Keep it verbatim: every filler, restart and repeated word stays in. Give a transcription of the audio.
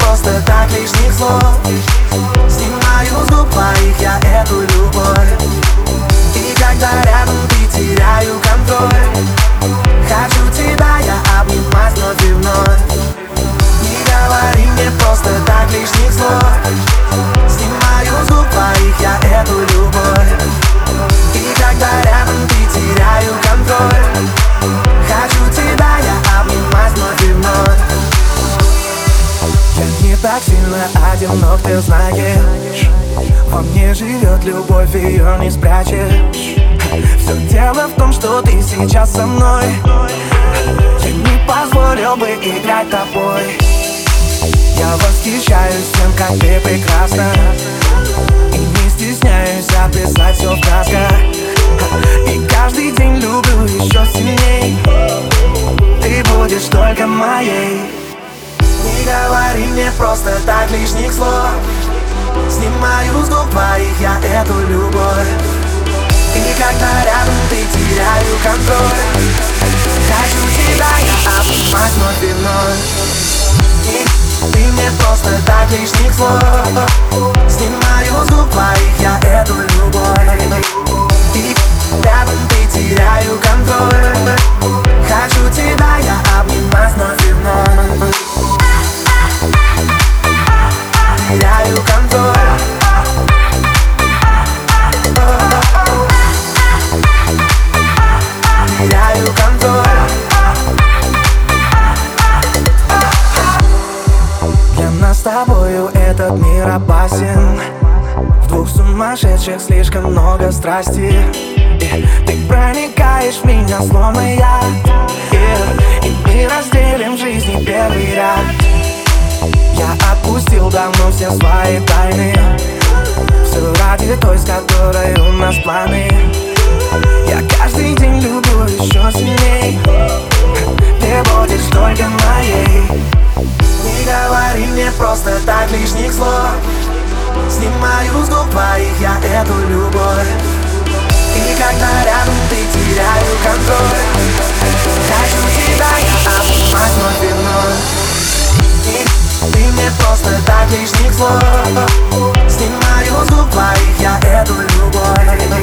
Просто так лишних слов снимаю с губ твоих я эту любовь. И когда рядом ты, теряю контроль. Хочу тебя я обнимать вновь и вновь. Не говори мне просто так лишних слов снимаю с губ твоих я эту любовь. И когда рядом ты, теряю контроль. Хочу тебя я обнимать вновь и вновь. Я не так сильно одинок, ты знаешь. Во мне живет любовь, ее не спрячешь. Все дело в том, что ты сейчас со мной. Я не позволил бы играть тобой. Я восхищаюсь тем, как ты прекрасна. И не стесняюсь описать все в красках. И каждый день люблю еще сильней. Ты будешь только моей. Не говори мне просто так лишних слов снимаю с губ твоих я эту любовь. И когда рядом ты, теряю контроль. Хочу тебя я обнимать вновь и вновь. Ты мне просто так лишних слов снимаю с губ твоих я эту любовь. И рядом ты, теряю контроль. Хочу тебя я обнимать вновь и вновь. Теряю контроль. Теряю контроль. Для нас с тобою этот мир опасен. В двух сумасшедших слишком много страсти. Ты проникаешь в меня словно я. И мы разделим жизни первый ряд. Я отпустил давно все свои тайны. Все ради той, с которой у нас планы. Я каждый день люблю еще сильней. Ты будешь только моей. Не говори мне просто так лишних слов снимаю с губ твоих я эту любовь. И когда рядом ты, теряю контроль. Хочу тебя я обнимать вновь и вновь. Ты мне просто так лишних слов снимаю с губ твоих я эту любовь.